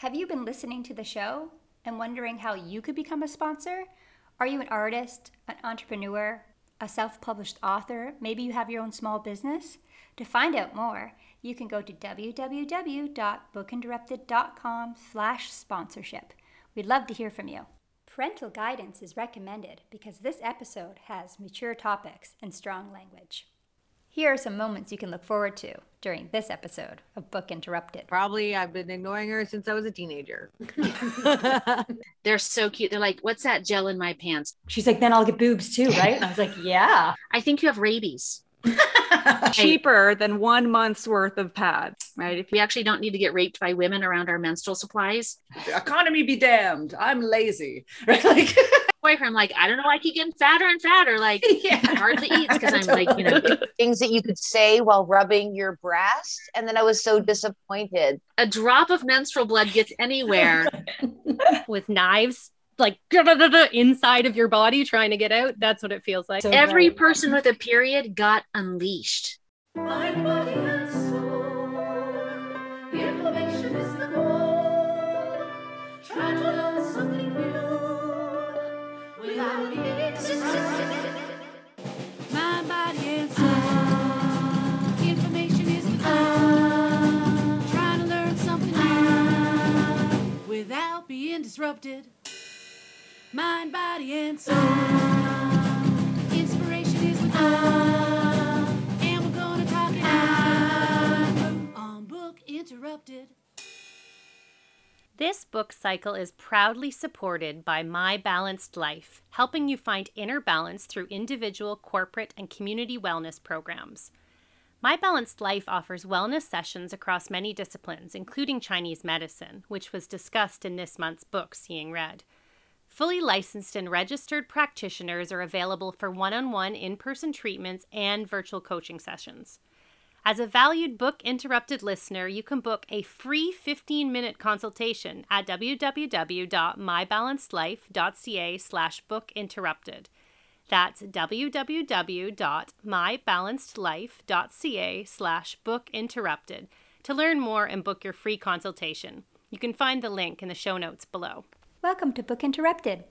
Have you been listening to the show and wondering how you could become a sponsor? Are you an artist, an entrepreneur, a self-published author? Maybe you have your own small business? To find out more, you can go to www.bookinterrupted.com/sponsorship. We'd love to hear from you. Parental guidance is recommended because this episode has mature topics and strong language. Here are some moments you can look forward to during this episode of Book Interrupted. Probably I've been ignoring her since I was a teenager. They're so cute. They're like, what's that gel in my pants? She's like, then I'll get boobs too, right? And I was like, yeah. I think you have rabies. Cheaper than 1 month's worth of pads, right? If we actually don't need to get raped by women around our menstrual supplies. The economy be damned. I'm lazy. Right? Like, boyfriend, like, I don't know, I keep getting fatter and fatter. Like, yeah. Hardly eats because I'm like, you know. Things that you could say while rubbing your breast. And then I was so disappointed. A drop of menstrual blood gets anywhere. With knives, like inside of your body trying to get out. That's what it feels like. So every person with a period got unleashed. My body and soul, the inflammation is the goal. Try to learn something new without being surprised. My body and soul, the inflammation is the goal. Try to learn something new without being disrupted. Mind, body, and soul. Inspiration is the goal. And we're gonna talk it out on Book Interrupted. This book cycle is proudly supported by My Balanced Life, helping you find inner balance through individual, corporate, and community wellness programs. My Balanced Life offers wellness sessions across many disciplines, including Chinese medicine, which was discussed in this month's book, Seeing Red. Fully licensed and registered practitioners are available for one-on-one in-person treatments and virtual coaching sessions. As a valued Book Interrupted listener, you can book a free 15-minute consultation at www.mybalancedlife.ca/bookinterrupted. That's www.mybalancedlife.ca/bookinterrupted to learn more and book your free consultation. You can find the link in the show notes below. Welcome to Book Interrupted,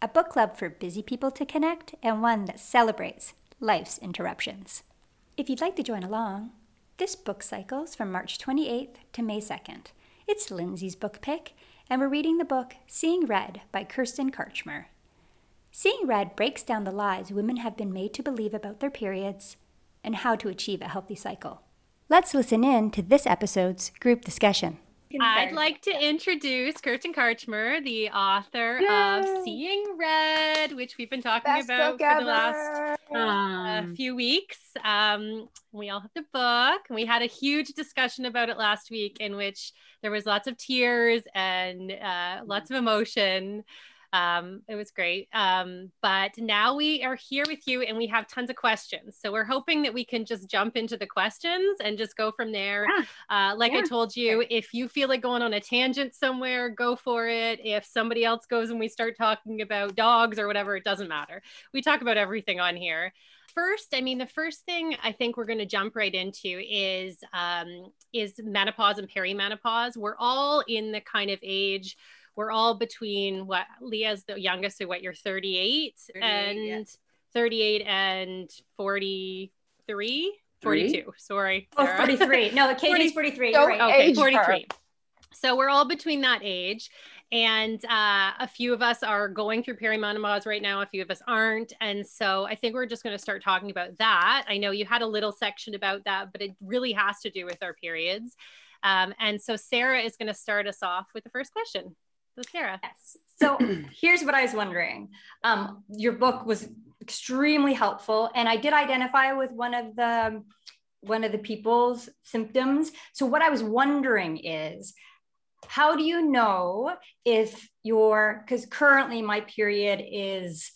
a book club for busy people to connect and one that celebrates life's interruptions. If you'd like to join along, this book cycle's from March 28th to May 2nd. It's Lindsay's book pick, and we're reading the book Seeing Red by Kirsten Karchmer. Seeing Red breaks down the lies women have been made to believe about their periods and how to achieve a healthy cycle. Let's listen in to this episode's group discussion. I'd like to introduce Kirsten Karchmer, the author of Seeing Red, which we've been talking about for the last few weeks. We all have the book. We had a huge discussion about it last week in which there was lots of tears and lots of emotion. It was great. But now we are here with you and we have tons of questions. So we're hoping that we can just jump into the questions and just go from there. Yeah. Like I told you, if you feel like going on a tangent somewhere, go for it. If somebody else goes and we start talking about dogs or whatever, it doesn't matter. We talk about everything on here. First, I mean, the first thing I think we're going to jump right into is menopause and perimenopause. We're all in the kind of age. We're all between what Leah's the youngest, so what you're 38 and 43, 42. Sorry. Oh, 43. No, Katie's 43. You're right. Okay, 43. So we're all between that age. And a few of us are going through perimenopause right now. A few of us aren't. And so I think we're just going to start talking about that. I know you had a little section about that, but it really has to do with our periods. And so Sarah is going to start us off with the first question. So Sarah. Yes. So here's what I was wondering. Your book was extremely helpful, and I did identify with one of the people's symptoms. So what I was wondering is, how do you know if because currently my period is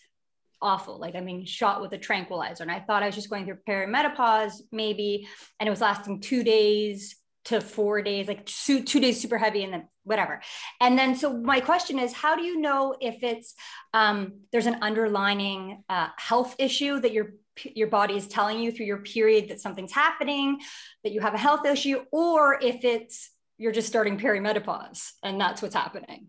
awful. Like, I mean, shot with a tranquilizer, and I thought I was just going through perimenopause maybe, and it was lasting 2 days to 4 days, like 2 days super heavy and then whatever. And then, so my question is, how do you know if it's, there's an underlying health issue that your body is telling you through your period that something's happening, that you have a health issue, or if it's you're just starting perimenopause and that's what's happening.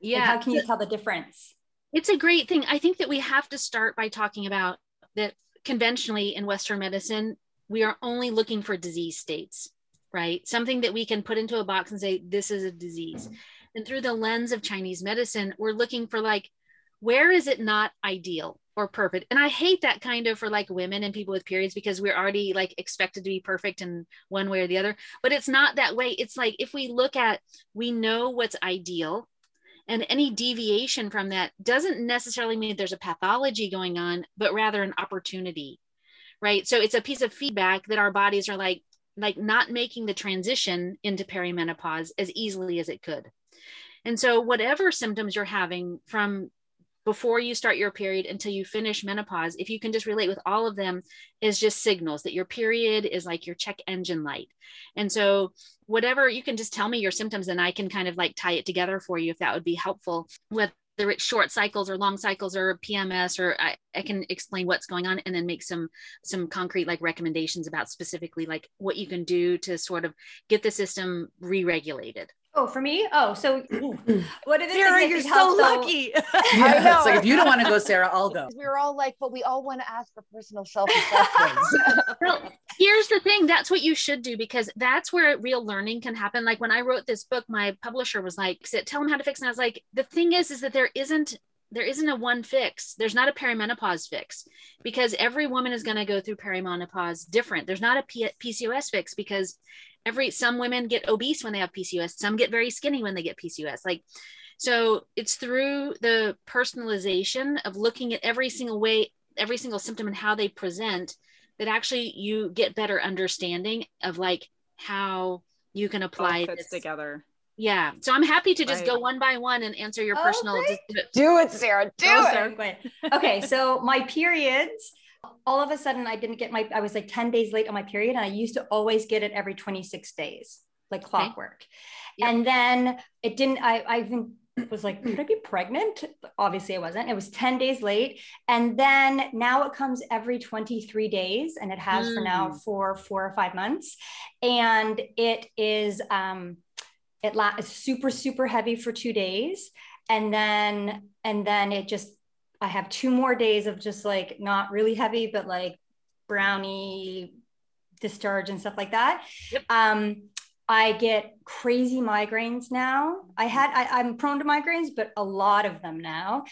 Yeah. Like, how can you tell the difference? It's a great thing. I think that we have to start by talking about that conventionally in Western medicine, we are only looking for disease states, right? Something that we can put into a box and say, this is a disease. And through the lens of Chinese medicine, we're looking for like, where is it not ideal or perfect? And I hate that kind of for like women and people with periods, because we're already like expected to be perfect in one way or the other, but it's not that way. It's like, if we look at, we know what's ideal, and any deviation from that doesn't necessarily mean there's a pathology going on, but rather an opportunity, right? So it's a piece of feedback that our bodies are like not making the transition into perimenopause as easily as it could. And so whatever symptoms you're having from before you start your period until you finish menopause, if you can just relate with all of them, is just signals that your period is like your check engine light. And so whatever, you can just tell me your symptoms and I can kind of like tie it together for you if that would be helpful, whether it's short cycles or long cycles or PMS, or I can explain what's going on and then make some concrete like recommendations about specifically like what you can do to sort of get the system re-regulated. Oh, for me? Oh, so what is it? Sarah, you're so lucky. I know. It's like, if you don't want to go, Sarah, I'll go. We're all like, but we all want to ask for personal self-assessments. Well, here's the thing. That's what you should do, because that's where real learning can happen. Like when I wrote this book, my publisher was like, tell them how to fix. And I was like, the thing is that there isn't a one fix. There's not a perimenopause fix, because every woman is going to go through perimenopause different. There's not a PCOS fix, because some women get obese when they have PCOS, some get very skinny when they get PCOS. Like, so it's through the personalization of looking at every single way, every single symptom and how they present, that actually you get better understanding of like how you can apply this together. Yeah. So I'm happy to just go one by one and answer your personal. Okay. Do it, Sarah. Do it. Okay. So my periods, all of a sudden I didn't get I was like 10 days late on my period. And I used to always get it every 26 days, like clockwork. Yep. And then it didn't, I even was like, could I be pregnant? Obviously I wasn't. It was 10 days late. And then now it comes every 23 days, and it has for now for 4 or 5 months. And it is, it lasts super, super heavy for 2 days. And then it just, I have 2 more days of just like, not really heavy, but like brownie discharge and stuff like that. Yep. I get crazy migraines now. I'm prone to migraines, but a lot of them now,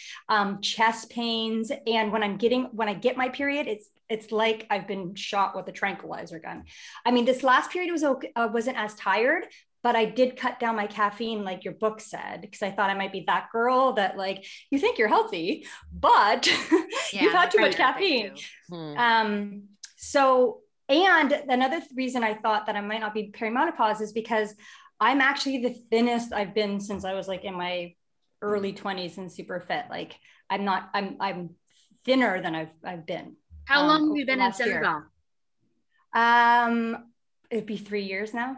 chest pains. And when I get my period, it's like I've been shot with a tranquilizer gun. I mean, this last period was okay. I wasn't as tired, but I did cut down my caffeine, like your book said, because I thought I might be that girl that like, you think you're healthy, but you've had too much caffeine. And another reason I thought that I might not be perimenopause is because I'm actually the thinnest I've been since I was like in my early 20s and super fit. Like I'm thinner than I've been. How long have you been in Senegal? It'd be 3 years now.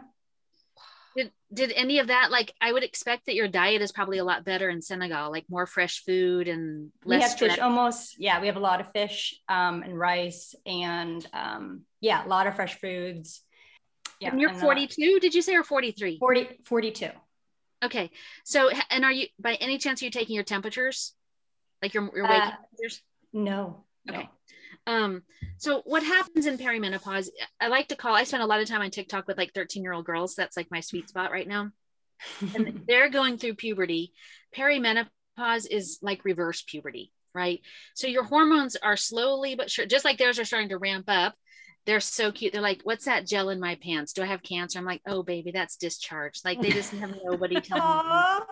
Did any of that, like, I would expect that your diet is probably a lot better in Senegal, like more fresh food and less fish almost. Yeah. We have a lot of fish, and rice and, a lot of fresh foods. Yeah. And you're 42, did you say, or 43? 42. Okay. So, and are you, by any chance, are you taking your temperatures? Like your weight temperatures? No. Okay. No. So what happens in perimenopause, I spend a lot of time on TikTok with like 13-year-old girls. That's like my sweet spot right now. And they're going through puberty. Perimenopause is like reverse puberty, right? So your hormones are slowly, but sure, just like theirs are starting to ramp up. They're so cute. They're like, what's that gel in my pants? Do I have cancer? I'm like, oh baby, that's discharge. Like they just have nobody telling me.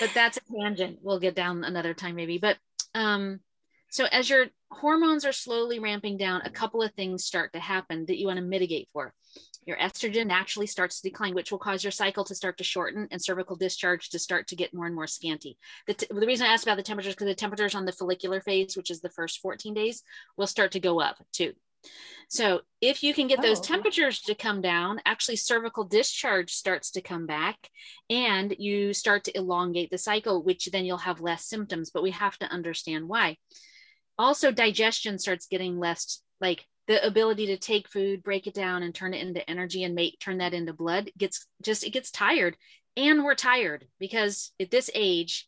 But that's a tangent. We'll get down another time maybe. But, so as your hormones are slowly ramping down, a couple of things start to happen that you want to mitigate for. Your estrogen naturally starts to decline, which will cause your cycle to start to shorten and cervical discharge to start to get more and more scanty. The reason I asked about the temperatures, because the temperatures on the follicular phase, which is the first 14 days, will start to go up too. So if you can get those temperatures to come down, actually cervical discharge starts to come back and you start to elongate the cycle, which then you'll have less symptoms, but we have to understand why. Also, digestion starts getting less like the ability to take food, break it down and turn it into energy and turn that into blood it gets tired. And we're tired because at this age,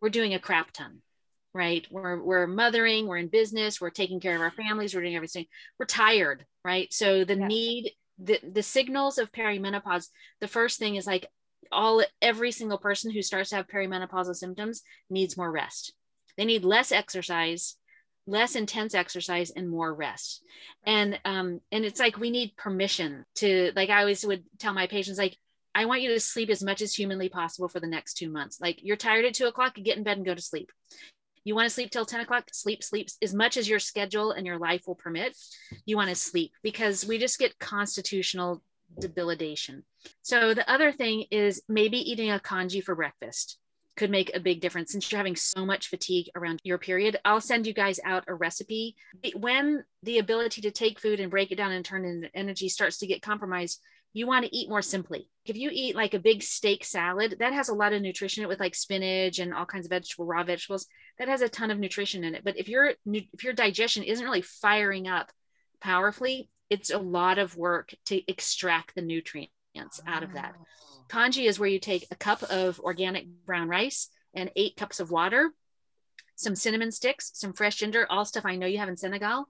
we're doing a crap ton, right? We're mothering, we're in business, we're taking care of our families, we're doing everything. We're tired, right? So the need, the signals of perimenopause, the first thing is like every single person who starts to have perimenopausal symptoms needs more rest. They need less exercise, less intense exercise, and more rest. And it's like, we need permission to, like, I always would tell my patients, like, I want you to sleep as much as humanly possible for the next 2 months. Like, you're tired at 2 o'clock, get in bed and go to sleep. You want to sleep till 10 o'clock, sleep as much as your schedule and your life will permit. You want to sleep because we just get constitutional debilitation. So the other thing is maybe eating a congee for breakfast could make a big difference since you're having so much fatigue around your period. I'll send you guys out a recipe. When the ability to take food and break it down and turn it into energy starts to get compromised, you want to eat more simply. If you eat like a big steak salad, that has a lot of nutrition in it with like spinach and all kinds of raw vegetables. That has a ton of nutrition in it. But if your digestion isn't really firing up powerfully, it's a lot of work to extract the nutrients out of that. Congee is where you take a cup of organic brown rice and 8 cups of water, some cinnamon sticks, some fresh ginger, all stuff I know you have in Senegal.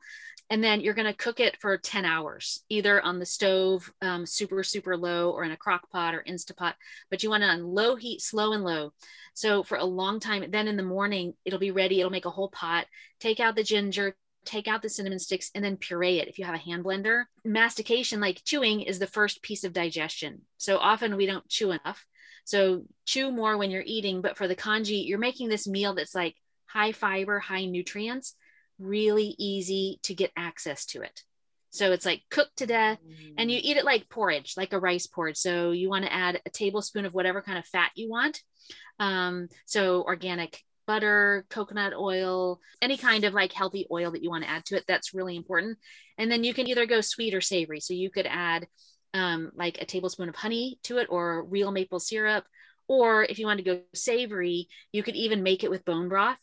And then you're going to cook it for 10 hours, either on the stove, super, super low, or in a crock pot or Instapot, but you want it on low heat, slow and low. So for a long time, then in the morning, it'll be ready. It'll make a whole pot, take out the ginger, take out the cinnamon sticks, and then puree it if you have a hand blender. Mastication, like chewing, is the first piece of digestion. So often we don't chew enough. So chew more when you're eating, but for the congee, you're making this meal that's like high fiber, high nutrients, really easy to get access to it. So it's like cooked to death and you eat it like porridge, like a rice porridge. So you want to add a tablespoon of whatever kind of fat you want. So organic butter, coconut oil, any kind of like healthy oil that you want to add to it. That's really important. And then you can either go sweet or savory. So you could add like a tablespoon of honey to it or real maple syrup. Or if you want to go savory, you could even make it with bone broth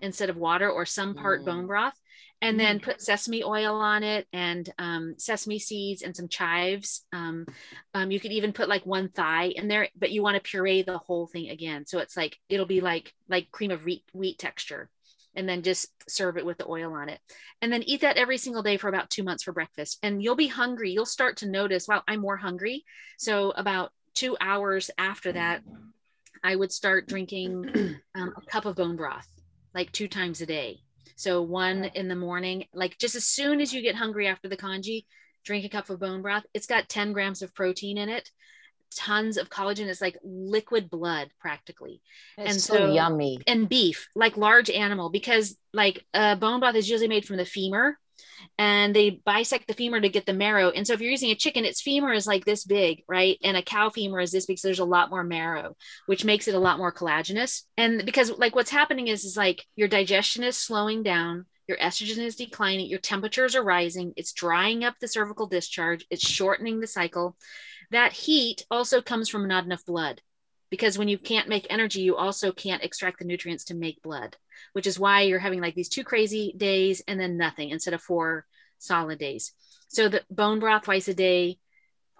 instead of water, or some part bone broth, and then put sesame oil on it and sesame seeds and some chives. You could even put like 1 thigh in there, but you want to puree the whole thing again. So it's like, it'll be like cream of wheat texture, and then just serve it with the oil on it. And then eat that every single day for about 2 months for breakfast. And you'll be hungry. You'll start to notice, wow, I'm more hungry. So about 2 hours after that, I would start drinking a cup of bone broth, like 2 times a day. So 1 in the morning, like just as soon as you get hungry after the congee, drink a cup of bone broth. It's got 10 grams of protein in it, tons of collagen. It's like liquid blood practically. It's and so yummy. And beef, like large animal, because like bone broth is usually made from the femur, and they bisect the femur to get the marrow. And so if you're using a chicken, its femur is like this big, right? And a cow femur is this big. So there's a lot more marrow, which makes it a lot more collagenous. And because like what's happening is like your digestion is slowing down, your estrogen is declining, your temperatures are rising, it's drying up the cervical discharge, it's shortening the cycle. That heat also comes from not enough blood, because when you can't make energy, you also can't extract the nutrients to make blood, which is why you're having like these 2 crazy days and then nothing instead of 4 solid days. So the bone broth twice a day,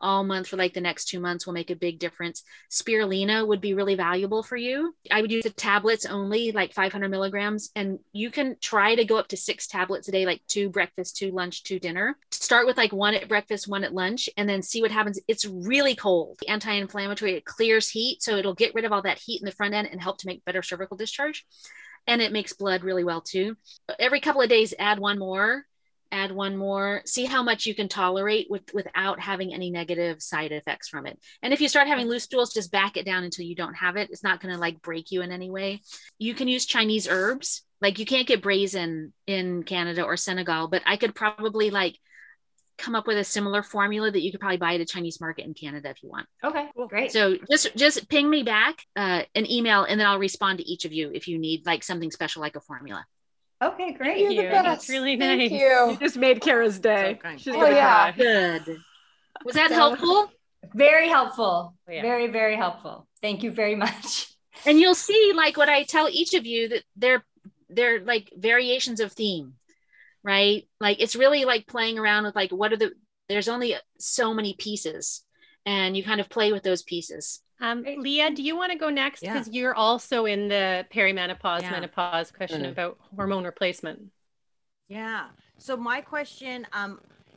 all month for like the next 2 months will make a big difference. Spirulina would be really valuable for you. I would use the tablets only, like 500 milligrams. And you can try to go up to 6 tablets a day, like 2 breakfast, 2 lunch, 2 dinner. Start with like 1 at breakfast, 1 at lunch, and then see what happens. It's really cold, anti-inflammatory, it clears heat. So it'll get rid of all that heat in the front end and help to make better cervical discharge. And it makes blood really well too. Every couple of days, add one more, see how much you can tolerate without having any negative side effects from it. And if you start having loose stools, just back it down until you don't have it. It's not going to like break you in any way. You can use Chinese herbs. Like you can't get Brazen in Canada or Senegal, but I could probably like come up with a similar formula that you could probably buy at a Chinese market in Canada if you want. Okay, cool. Great. So just ping me back an email, and then I'll respond to each of you if you need like something special, like a formula. Okay, great. Thank you. That's really nice. Thank you. You just made Kara's day. So she's gonna cry. Good. Was that helpful? Very helpful. Yeah. Very, very helpful. Thank you very much. And you'll see like what I tell each of you, that they're like variations of theme. right? Like, it's really like playing around with like, there's only so many pieces, and you kind of play with those pieces. Leah, do you want to go next? Because you're also in the perimenopause, menopause question about hormone replacement. Yeah. So my question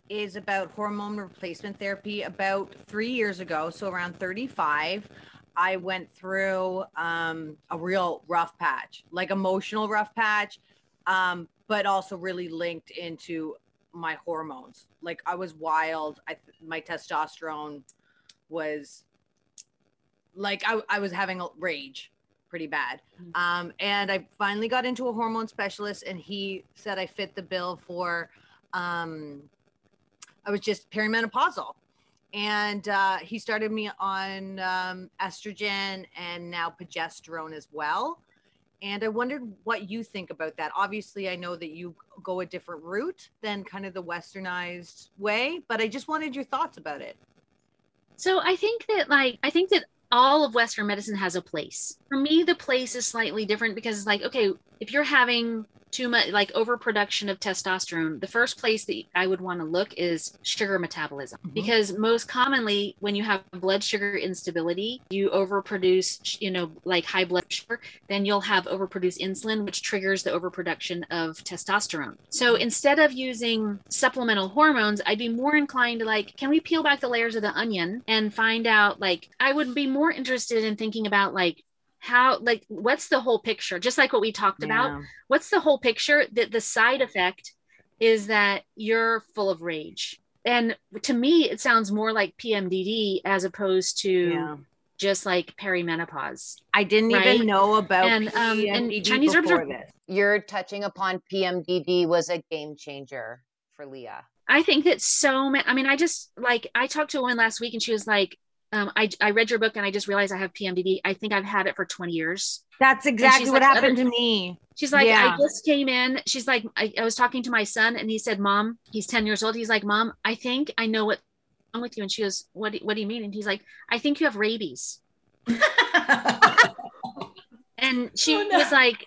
is about hormone replacement therapy. About 3 years ago, so around 35, I went through a real rough patch, like emotional rough patch, but also really linked into my hormones. Like, I was wild. My testosterone was like, I was having a rage pretty bad. And I finally got into a hormone specialist, and he said I fit the bill for, I was just perimenopausal. And he started me on estrogen and now progesterone as well. And I wondered what you think about that. Obviously, I know that you go a different route than kind of the westernized way, but I just wanted your thoughts about it. So I think that all of Western medicine has a place. For me, the place is slightly different, because it's like, okay, if you're having too much, like, overproduction of testosterone, the first place that I would want to look is sugar metabolism, because most commonly when you have blood sugar instability, you overproduce, like high blood sugar, then you'll have overproduced insulin, which triggers the overproduction of testosterone. So instead of using supplemental hormones, I'd be more inclined to like, can we peel back the layers of the onion and find out, like, I would be more interested in thinking about like, how, like, what's the whole picture? Just like what we talked about, what's the whole picture? That the side effect is that you're full of rage. And to me, it sounds more like PMDD as opposed to just like perimenopause. I didn't even know about PMDD and Chinese before this. You're touching upon PMDD was a game changer for Leah. I think that so many, I talked to a woman last week, and she was like, I read your book and I just realized I have PMDD. I think I've had it for 20 years. That's exactly what happened to me. She's like, I just came in. She's like, I was talking to my son and he said, Mom, he's 10 years old. He's like, Mom, I think I know what's wrong with you. And she goes, what do you mean? And he's like, I think you have rabies. And she was like,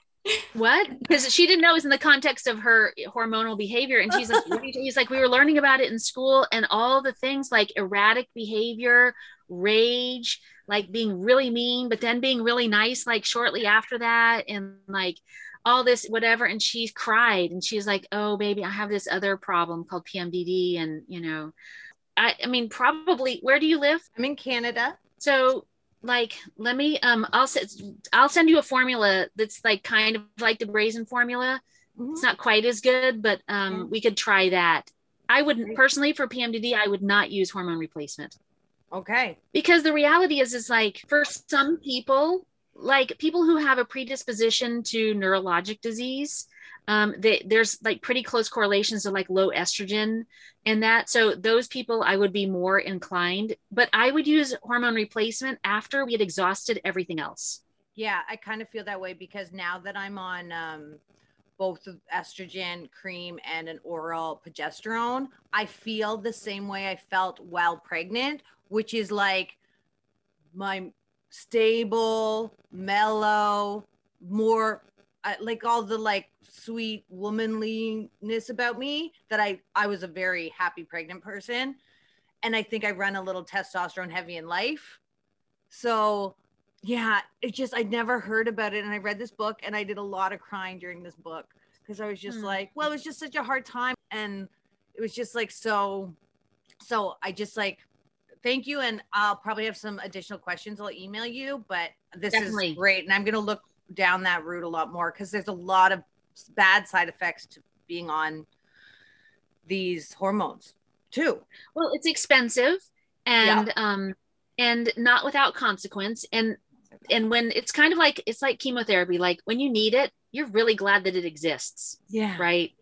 what? Because she didn't know it was in the context of her hormonal behavior. And she's like, he's like, we were learning about it in school and all the things like erratic behavior, rage, like being really mean, but then being really nice, like shortly after that, and like all this, whatever. And she cried and she's like, oh baby, I have this other problem called PMDD. And, probably, where do you live? I'm in Canada. So like, let me, I'll send you a formula that's like kind of like the Brazen formula. It's not quite as good, but, we could try that. I wouldn't personally, for PMDD, I would not use hormone replacement. Okay. Because the reality is like, for some people, like people who have a predisposition to neurologic disease, there's like pretty close correlations to like low estrogen and that. So those people, I would be more inclined, but I would use hormone replacement after we had exhausted everything else. Yeah. I kind of feel that way, because now that I'm on, both estrogen cream and an oral progesterone, I feel the same way I felt while pregnant, which is like my stable, mellow, more like all the like sweet womanliness about me, that I was a very happy pregnant person. And I think I run a little testosterone heavy in life. So yeah, it just, I'd never heard about it. And I read this book and I did a lot of crying during this book, because I was just like, well, it was just such a hard time. And it was just like, so I just like, thank you. And I'll probably have some additional questions. I'll email you, but this Definitely. Is great. And I'm going to look down that route a lot more, because there's a lot of bad side effects to being on these hormones too. Well, it's expensive and, and not without consequence. And when it's kind of like, it's like chemotherapy, like when you need it, you're really glad that it exists. Yeah. Right.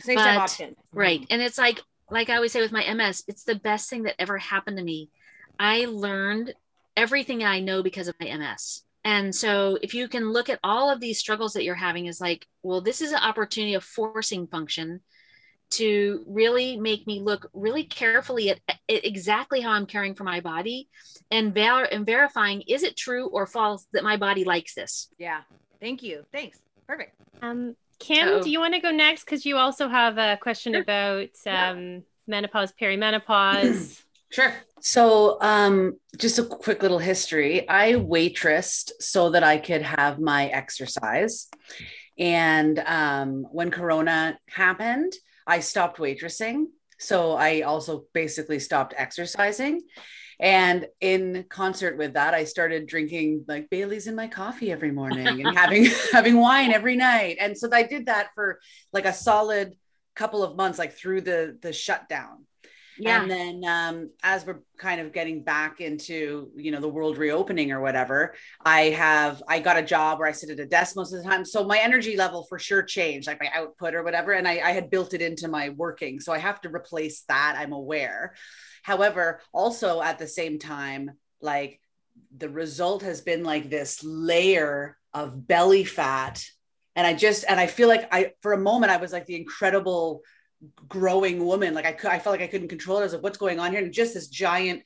Safe option. Right. And it's like I always say with my MS, it's the best thing that ever happened to me. I learned everything I know because of my MS. And so if you can look at all of these struggles that you're having is like, well, this is an opportunity of forcing function to really make me look really carefully at exactly how I'm caring for my body and verifying, is it true or false that my body likes this? Yeah. Thank you. Thanks. Perfect. Kim, do you want to go next? Because you also have a question about menopause, perimenopause. Sure. So just a quick little history. I waitressed so that I could have my exercise. And when Corona happened, I stopped waitressing. So I also basically stopped exercising. And in concert with that, I started drinking like Bailey's in my coffee every morning and having wine every night. And so I did that for like a solid couple of months, like through the shutdown. Yeah. And then as we're kind of getting back into, you know, the world reopening or whatever, I got a job where I sit at a desk most of the time. So my energy level for sure changed, like my output or whatever. And I had built it into my working. So I have to replace that. I'm aware. However, also at the same time, like the result has been like this layer of belly fat. And I feel like for a moment, I was like the incredible growing woman. Like I felt like I couldn't control it. I was like, what's going on here? And just this giant.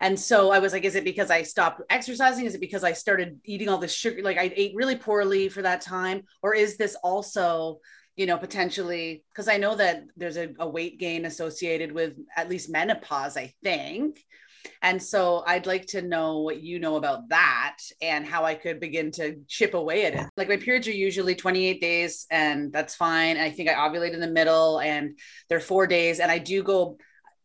And so I was like, is it because I stopped exercising? Is it because I started eating all this sugar? Like I ate really poorly for that time. Or is this also, you know, potentially, because I know that there's a weight gain associated with at least menopause, I think. And so I'd like to know what you know about that and how I could begin to chip away at it. Like my periods are usually 28 days and that's fine. And I think I ovulate in the middle and they're 4 days and I do go,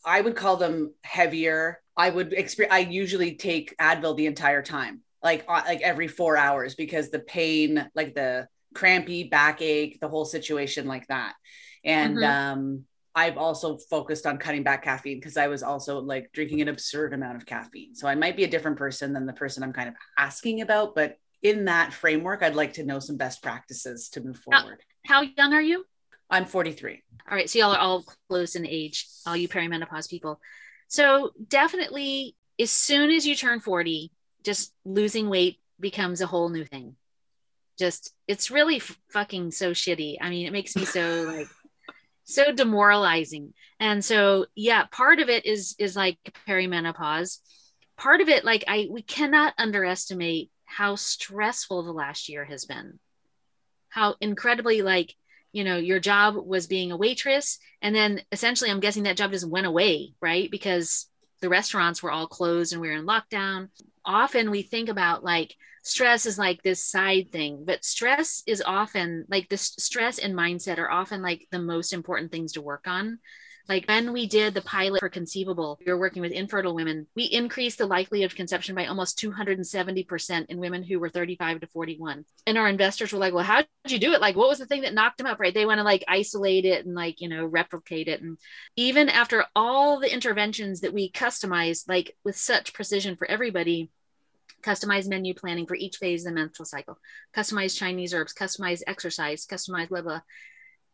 I would call them heavier. I usually take Advil the entire time, like every 4 hours because the pain, like the crampy backache, the whole situation like that. And, I've also focused on cutting back caffeine because I was also like drinking an absurd amount of caffeine. So I might be a different person than the person I'm kind of asking about, but in that framework, I'd like to know some best practices to move forward. How young are you? I'm 43. All right. So y'all are all close in age, all you perimenopause people. So definitely as soon as you turn 40, just losing weight becomes a whole new thing. Just, it's really fucking so shitty. I mean, it makes me so like, so demoralizing. And so, yeah, part of it is like perimenopause. Part of it, like we cannot underestimate how stressful the last year has been, how incredibly like, you know, your job was being a waitress. And then essentially I'm guessing that job just went away, right? Because the restaurants were all closed and we were in lockdown. Often we think about like stress is like this side thing, but stress is often like this stress and mindset are often like the most important things to work on. Like when we did the pilot for Conceivable, we were working with infertile women. We increased the likelihood of conception by almost 270% in women who were 35 to 41. And our investors were like, well, how did you do it? Like, what was the thing that knocked them up, right? They want to like isolate it and like, you know, replicate it. And even after all the interventions that we customized, like with such precision for everybody, customized menu planning for each phase of the menstrual cycle, customized Chinese herbs, customized exercise, customized blah, blah.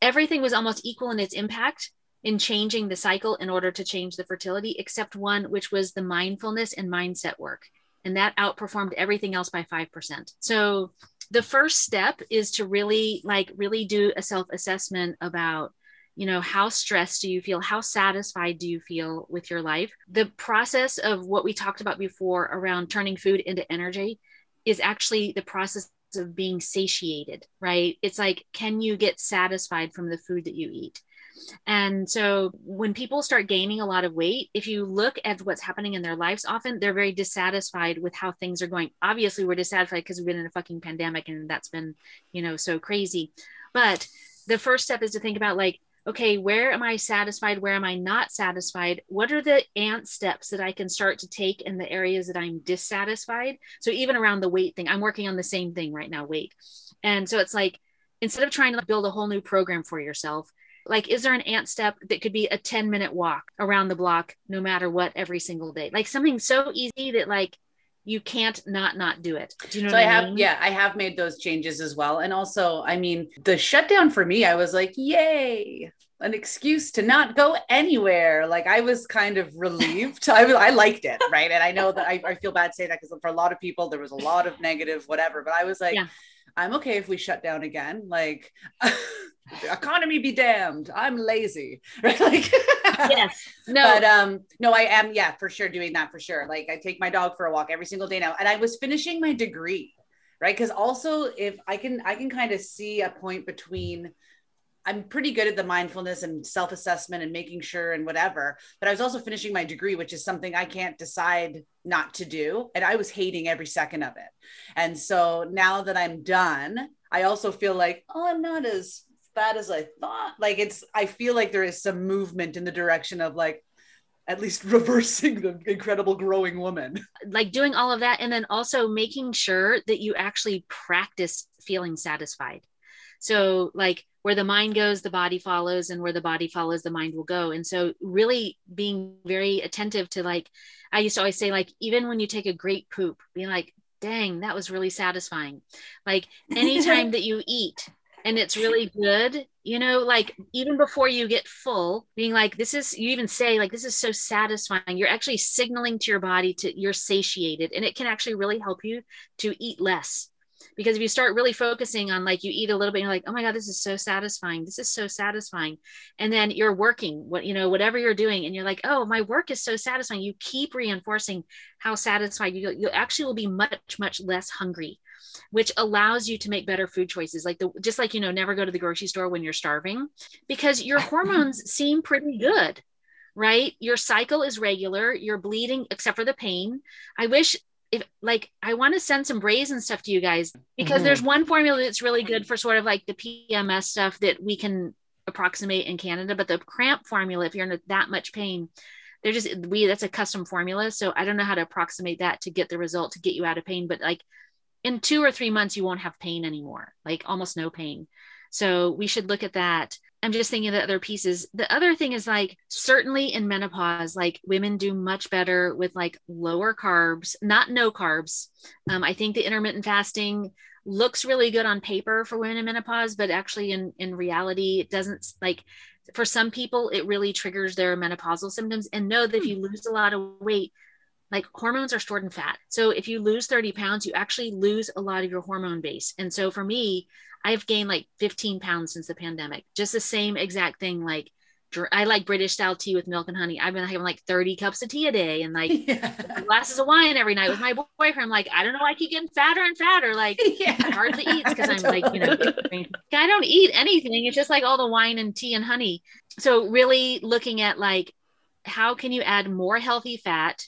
Everything was almost equal in its impact in changing the cycle in order to change the fertility, except one, which was the mindfulness and mindset work. And that outperformed everything else by 5%. So the first step is to really do a self-assessment about, you know, how stressed do you feel? How satisfied do you feel with your life? The process of what we talked about before around turning food into energy is actually the process of being satiated, right? It's like, can you get satisfied from the food that you eat? And so when people start gaining a lot of weight, if you look at what's happening in their lives, often they're very dissatisfied with how things are going. Obviously, we're dissatisfied because we've been in a fucking pandemic and that's been, you know, so crazy. But the first step is to think about like, okay, where am I satisfied? Where am I not satisfied? What are the ant steps that I can start to take in the areas that I'm dissatisfied? So even around the weight thing, I'm working on the same thing right now, weight. And so it's like, instead of trying to build a whole new program for yourself, like, is there an ant step that could be a 10-minute walk around the block, no matter what, every single day? Like something so easy that like, you can't not do it. Do you know what I mean? I have made those changes as well. And also, I mean, the shutdown for me, I was like, yay, an excuse to not go anywhere. Like I was kind of relieved. I liked it, right? And I know that I feel bad saying that because for a lot of people, there was a lot of negative, whatever. But I was like, I'm okay if we shut down again. Like the economy be damned. I'm lazy, right? Like, yes. No. But no, I am. Yeah, for sure, doing that for sure. Like I take my dog for a walk every single day now, and I was finishing my degree, right? Because also, if I can kind of see a point between, I'm pretty good at the mindfulness and self-assessment and making sure and whatever, but I was also finishing my degree, which is something I can't decide not to do. And I was hating every second of it. And so now that I'm done, I also feel like, oh, I'm not as bad as I thought. Like I feel like there is some movement in the direction of like, at least reversing the incredible growing woman. Like doing all of that. And then also making sure that you actually practice feeling satisfied. So like where the mind goes, the body follows, and where the body follows, the mind will go. And so really being very attentive to, like, I used to always say, like, even when you take a great poop, be like, dang, that was really satisfying. Like anytime that you eat and it's really good, you know, like even before you get full, being like, this is, you even say like, this is so satisfying. You're actually signaling to your body to you're satiated, and it can actually really help you to eat less. Because if you start really focusing on like you eat a little bit, you're like, oh my God, this is so satisfying. This is so satisfying. And then you're working, what, you know, whatever you're doing. And you're like, oh, my work is so satisfying. You keep reinforcing how satisfied you actually will be much, much less hungry, which allows you to make better food choices. Like just like, you know, never go to the grocery store when you're starving, because your hormones seem pretty good, right? Your cycle is regular, you're bleeding, except for the pain. I want to send some Brazen stuff to you guys, because there's one formula that's really good for sort of like the PMS stuff that we can approximate in Canada, but the cramp formula, if you're in that much pain, that's a custom formula. So I don't know how to approximate that to get the result, to get you out of pain, but like in 2 or 3 months, you won't have pain anymore, like almost no pain. So we should look at that. I'm just thinking of the other pieces. The other thing is like, certainly in menopause, like women do much better with like lower carbs, not no carbs. I think the intermittent fasting looks really good on paper for women in menopause, but actually in reality, it doesn't. Like for some people, it really triggers their menopausal symptoms. And know that if you lose a lot of weight, like hormones are stored in fat. So if you lose 30 pounds, you actually lose a lot of your hormone base. And so for me, I've gained like 15 pounds since the pandemic, just the same exact thing. Like I like British style tea with milk and honey. I've been having like 30 cups of tea a day and like glasses of wine every night with my boyfriend. I'm like, I don't know, I keep getting fatter and fatter. Like hardly eats because I'm like, you know, I don't eat anything. It's just like all the wine and tea and honey. So really looking at like, how can you add more healthy fat?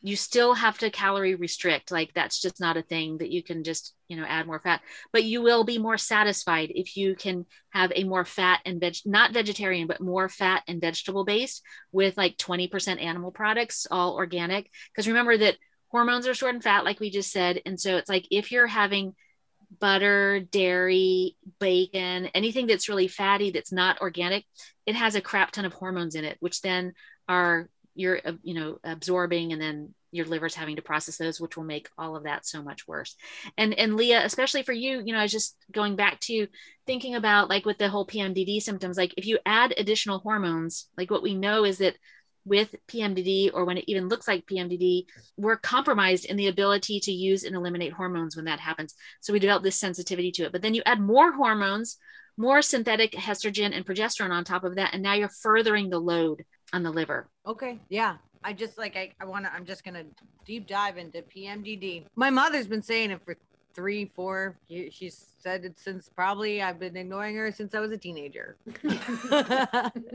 You still have to calorie restrict. Like that's just not a thing that you can just, you know, add more fat, but you will be more satisfied if you can have a more fat and not vegetarian, but more fat and vegetable based with like 20% animal products, all organic. Because remember that hormones are stored in fat, like we just said. And so it's like, if you're having butter, dairy, bacon, anything that's really fatty, that's not organic, it has a crap ton of hormones in it, which then are you're, you know, absorbing, and then your liver's having to process those, which will make all of that so much worse. And Leah, especially for you, you know, I was just going back to thinking about like with the whole PMDD symptoms, like if you add additional hormones, like what we know is that with PMDD, or when it even looks like PMDD, we're compromised in the ability to use and eliminate hormones when that happens. So we develop this sensitivity to it, but then you add more hormones, more synthetic estrogen and progesterone on top of that. And now you're furthering the load on the liver. Okay. Yeah. I'm just going to deep dive into PMDD. My mother's been saying it for 3-4 years. She's said it since probably I've been ignoring her since I was a teenager.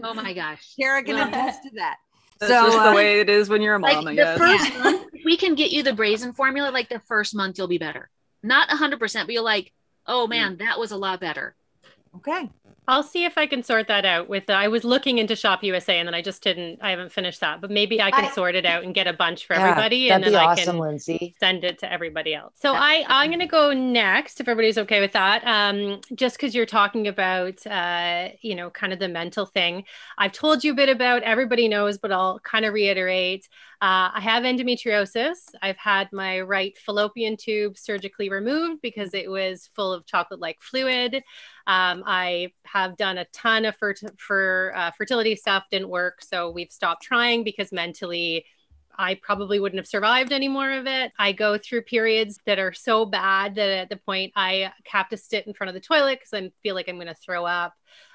Oh my gosh. Kara can attest to that. That's just the way it is when you're a mom, like I guess. First month, we can get you the Brazen formula. Like the first month you'll be better. Not 100%, but you're like, oh man, that was a lot better. Okay. I'll see if I can sort that out with, I was looking into Shop USA and then I haven't finished that, but maybe I can sort it out and get a bunch for everybody. That'd be awesome, Lindsay. Send it to everybody else. So I'm going to go next if everybody's okay with that. Just cause you're talking about, you know, kind of the mental thing. I've told you a bit about, everybody knows, but I'll kind of reiterate. I have endometriosis. I've had my right fallopian tube surgically removed because it was full of chocolate-like fluid. I have done a ton of fertility stuff, didn't work. So we've stopped trying because mentally I probably wouldn't have survived any more of it. I go through periods that are so bad that at the point I have to sit in front of the toilet because I feel like I'm going to throw up.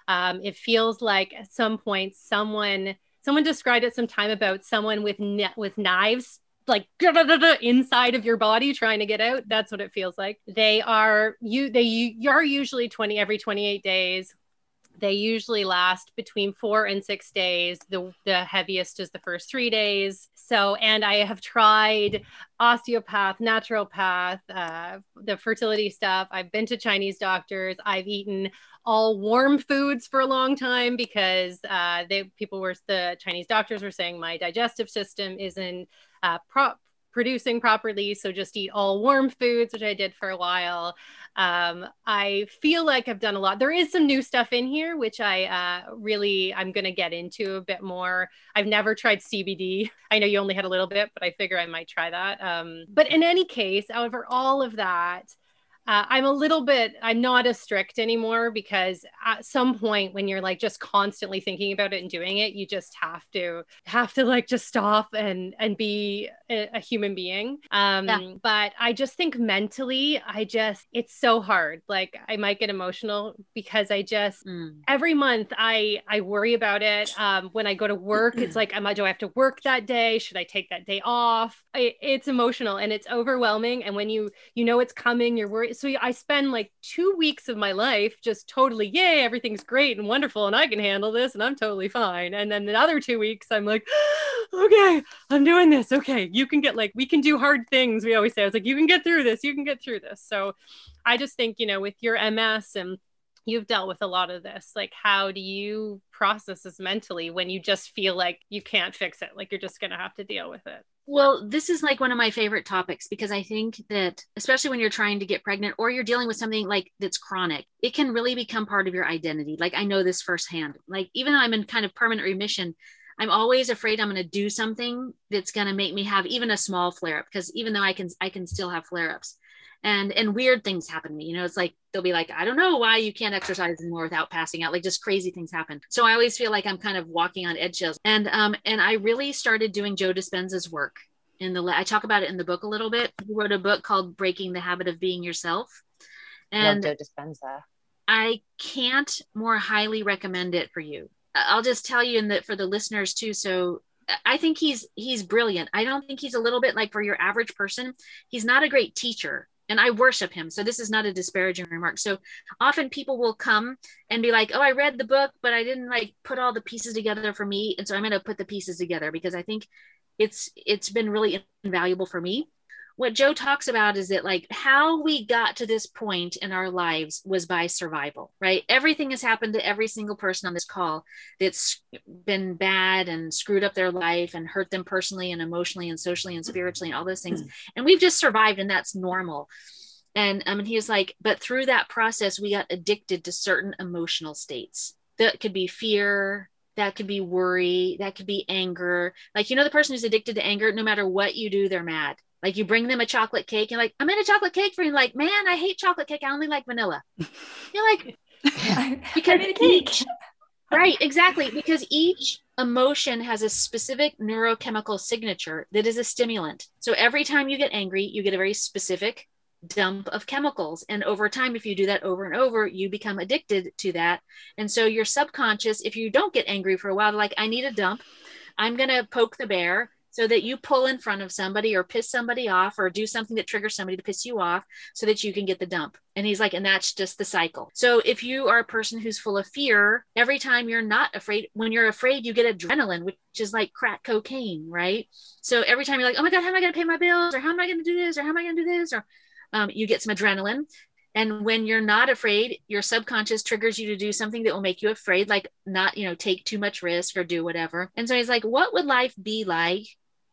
It feels like at some point someone described it some time about someone with knives like inside of your body trying to get out. That's what it feels like. They are usually every 28 days. They usually last between 4 and 6 days. The heaviest is the first 3 days. So, and I have tried osteopath, naturopath, the fertility stuff. I've been to Chinese doctors. I've eaten all warm foods for a long time because the Chinese doctors were saying my digestive system isn't producing properly. So just eat all warm foods, which I did for a while. I feel like I've done a lot. There is some new stuff in here, which I'm going to get into a bit more. I've never tried CBD. I know you only had a little bit, but I figure I might try that. But in any case, however, all of that, I'm not as strict anymore, because at some point when you're like just constantly thinking about it and doing it, you just have to like just stop and be a human being. But I just think mentally, it's so hard. Like I might get emotional because every month I worry about it. When I go to work, it's like, do I have to work that day? Should I take that day off? It's emotional and it's overwhelming. And when you know it's coming, you're worried. So I spend like 2 weeks of my life just totally, yay, everything's great and wonderful and I can handle this and I'm totally fine. And then the other 2 weeks, I'm like, okay, I'm doing this. Okay, we can do hard things. We always say, I was like, you can get through this. You can get through this. So I just think, with your MS and you've dealt with a lot of this, like, how do you process this mentally when you just feel like you can't fix it? Like you're just going to have to deal with it. Well, this is like one of my favorite topics, because I think that especially when you're trying to get pregnant or you're dealing with something like that's chronic, it can really become part of your identity. Like I know this firsthand, like even though I'm in kind of permanent remission, I'm always afraid I'm going to do something that's going to make me have even a small flare up, because even though I can still have flare ups and weird things happen to me, it's like, they'll be like, I don't know why you can't exercise more without passing out. Like just crazy things happen. So I always feel like I'm kind of walking on eggshells. And I really started doing Joe Dispenza's work I talk about it in the book a little bit. He wrote a book called Breaking the Habit of Being Yourself. And love Joe Dispenza. I can't more highly recommend it for you. I'll just tell you for the listeners too. So I think he's brilliant. I don't think he's a little bit like for your average person. He's not a great teacher. And I worship him. So this is not a disparaging remark. So often people will come and be like, oh, I read the book, but I didn't like put all the pieces together for me. And so I'm going to put the pieces together because I think it's been really invaluable for me. What Joe talks about is that like how we got to this point in our lives was by survival, right? Everything has happened to every single person on this call that's been bad and screwed up their life and hurt them personally and emotionally and socially and spiritually and all those things. And we've just survived, and that's normal. And he was like, but through that process, we got addicted to certain emotional states. That could be fear, that could be worry, that could be anger. Like, the person who's addicted to anger, no matter what you do, they're mad. Like you bring them a chocolate cake and like, I'm in a chocolate cake for you. Like, man, I hate chocolate cake. I only like vanilla. You're like, because each, right, exactly. Because each emotion has a specific neurochemical signature that is a stimulant. So every time you get angry, you get a very specific dump of chemicals. And over time, if you do that over and over, you become addicted to that. And so your subconscious, if you don't get angry for a while, like I need a dump, I'm going to poke the bear. So that you pull in front of somebody or piss somebody off or do something that triggers somebody to piss you off so that you can get the dump. And he's like, and that's just the cycle. So if you are a person who's full of fear, every time you're not afraid, when you're afraid, you get adrenaline, which is like crack cocaine, right? So every time you're like, oh my God, how am I going to pay my bills? Or how am I going to do this? Or how am I going to do this? Or you get some adrenaline. And when you're not afraid, your subconscious triggers you to do something that will make you afraid, like not, take too much risk or do whatever. And so he's like, what would life be like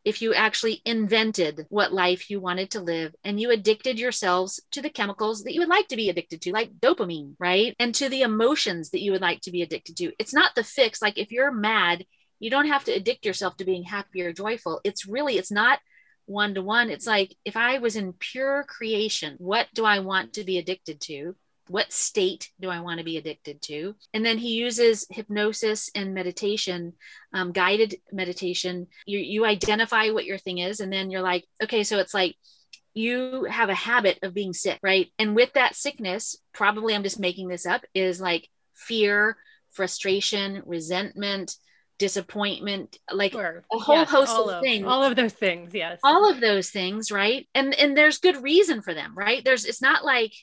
if you actually invented what life you wanted to live and you addicted yourselves to the chemicals that you would like to be addicted to, like dopamine, right? And to the emotions that you would like to be addicted to. It's not the fix. Like if you're mad, you don't have to addict yourself to being happy or joyful. It's not one-to-one. It's like, if I was in pure creation, what do I want to be addicted to? What state do I want to be addicted to? And then he uses hypnosis and meditation, guided meditation. You identify what your thing is. And then you're like, okay, so it's like, you have a habit of being sick, right? And with that sickness, probably I'm just making this up, is like fear, frustration, resentment, disappointment, like sure. a whole yes, host of things. All of those things, yes. All of those things, right? And there's good reason for them, right? It's not like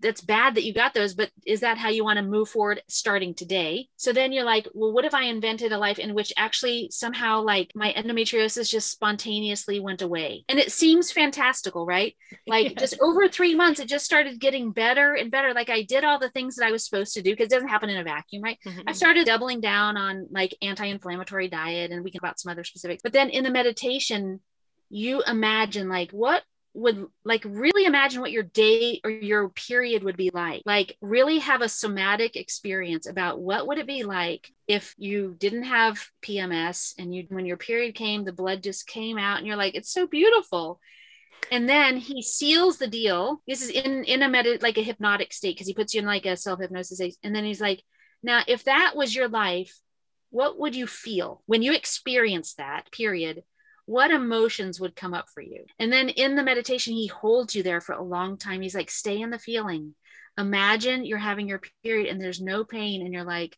that's bad that you got those, but is that how you want to move forward starting today? So then you're like, well, what if I invented a life in which actually somehow like my endometriosis just spontaneously went away? And it seems fantastical, right? Like yes. just over 3 months, it just started getting better and better. Like I did all the things that I was supposed to do, because it doesn't happen in a vacuum, right? Mm-hmm. I started doubling down on like anti-inflammatory diet, and we can talk about some other specifics. But then in the meditation, you imagine like what would like really imagine what your day or your period would be like really have a somatic experience about what would it be like if you didn't have PMS and when your period came, the blood just came out and you're like, it's so beautiful. And then he seals the deal. This is in a hypnotic state, because he puts you in like a self-hypnosis state. And then he's like, now, if that was your life, what would you feel when you experience that period? What emotions would come up for you? And then in the meditation, he holds you there for a long time. He's like, stay in the feeling. Imagine you're having your period and there's no pain. And you're like,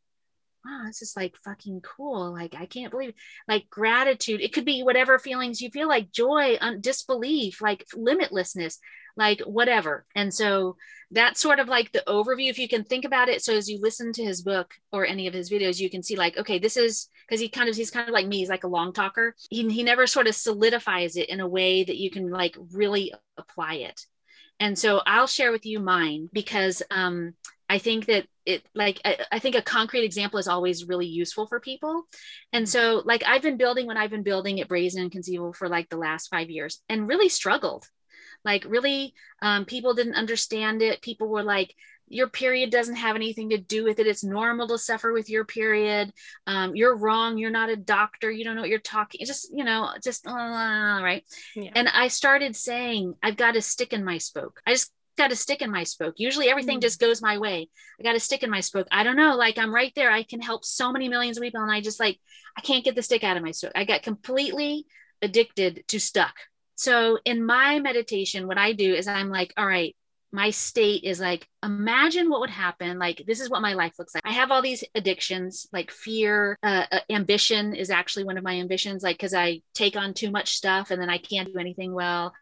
wow, this is like fucking cool. Like, I can't believe it. Like gratitude. It could be whatever feelings you feel, like joy, disbelief, like limitlessness, like whatever. And so that's sort of like the overview, if you can think about it. So as you listen to his book or any of his videos, you can see like, okay, this is, because he's kind of like me. He's like a long talker. He never sort of solidifies it in a way that you can like really apply it. And so I'll share with you mine, because I think that I think a concrete example is always really useful for people. And so like I've been building at Brazen and Conceivable for like the last 5 years, and really struggled. Like really, people didn't understand it. People were like, your period doesn't have anything to do with it. It's normal to suffer with your period. You're wrong. You're not a doctor. You don't know what you're talking. It's just, right. Yeah. And I started saying, I've got to stick in my spoke. I just got to stick in my spoke. Usually everything just goes my way. I got to stick in my spoke. I don't know. Like I'm right there. I can help so many millions of people. And I just like, I can't get the stick out of my spoke. I got completely addicted to stuck. So in my meditation, what I do is I'm like, all right, my state is like, imagine what would happen. Like, this is what my life looks like. I have all these addictions, like fear, ambition is actually one of my ambitions, like, 'cause I take on too much stuff and then I can't do anything well.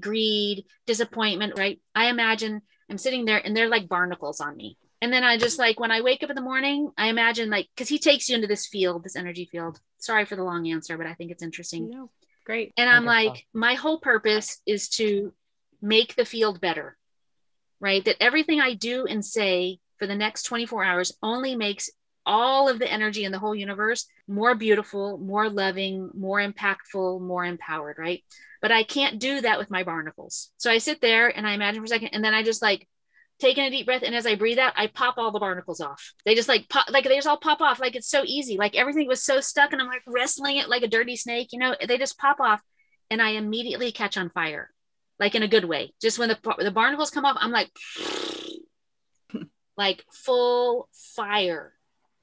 Greed, disappointment, right? I imagine I'm sitting there and they're like barnacles on me. And then I just like, when I wake up in the morning, I imagine like, 'cause he takes you into this field, this energy field. Sorry for the long answer, but I think it's interesting. No, great. And I'm wonderful. Like, my whole purpose is to make the field better, right? That everything I do and say for the next 24 hours only makes all of the energy in the whole universe more beautiful, more loving, more impactful, more empowered, right? But I can't do that with my barnacles. So I sit there and I imagine for a second, and then I just like take in a deep breath. And as I breathe out, I pop all the barnacles off. They just like pop, like they just all pop off. Like it's so easy. Like everything was so stuck and I'm like wrestling it like a dirty snake, they just pop off and I immediately catch on fire. Like in a good way, just when the barnacles come off, I'm like full fire.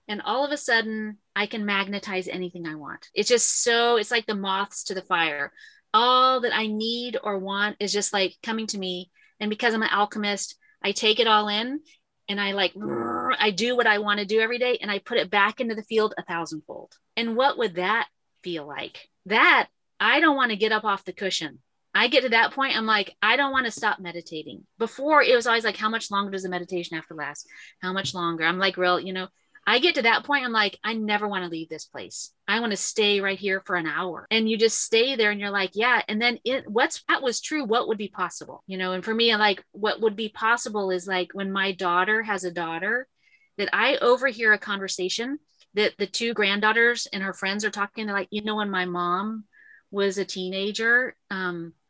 And all of a sudden I can magnetize anything I want. It's just so, it's like the moths to the fire. All that I need or want is just like coming to me. And because I'm an alchemist, I take it all in and I like, I do what I want to do every day. And I put it back into the field 1,000-fold. And what would that feel like? That I don't want to get up off the cushion. I get to that point, I'm like, I don't want to stop meditating. Before it was always like, how much longer does the meditation have to last? How much longer? I'm like, real, I get to that point, I'm like, I never want to leave this place. I want to stay right here for an hour. And you just stay there and you're like, yeah. And then that was true. What would be possible? And for me, I'm like, what would be possible is like when my daughter has a daughter, that I overhear a conversation that the two granddaughters and her friends are talking. They're like, when my mom was a teenager,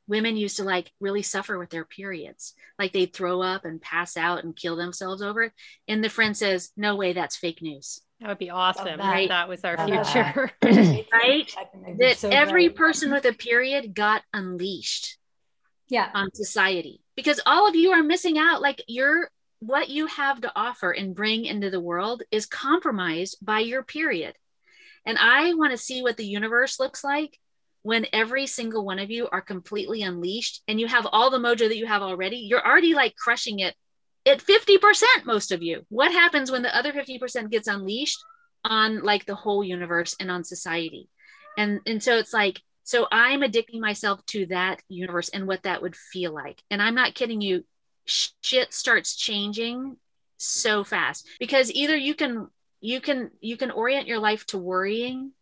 women used to like really suffer with their periods. Like they'd throw up and pass out and kill themselves over it. And the friend says, no way, that's fake news. That would be awesome. That. Right? That was our future. Right? That so every person with a period got unleashed on society, because all of you are missing out. Like what you have to offer and bring into the world is compromised by your period. And I want to see what the universe looks like when every single one of you are completely unleashed and you have all the mojo that you have already. You're already like crushing it at 50%, most of you. What happens when the other 50% gets unleashed? on like the whole universe and on society. And so it's like, so I'm addicting myself to that universe and what that would feel like. And I'm not kidding you. Shit starts changing so fast, because either you can orient your life to worrying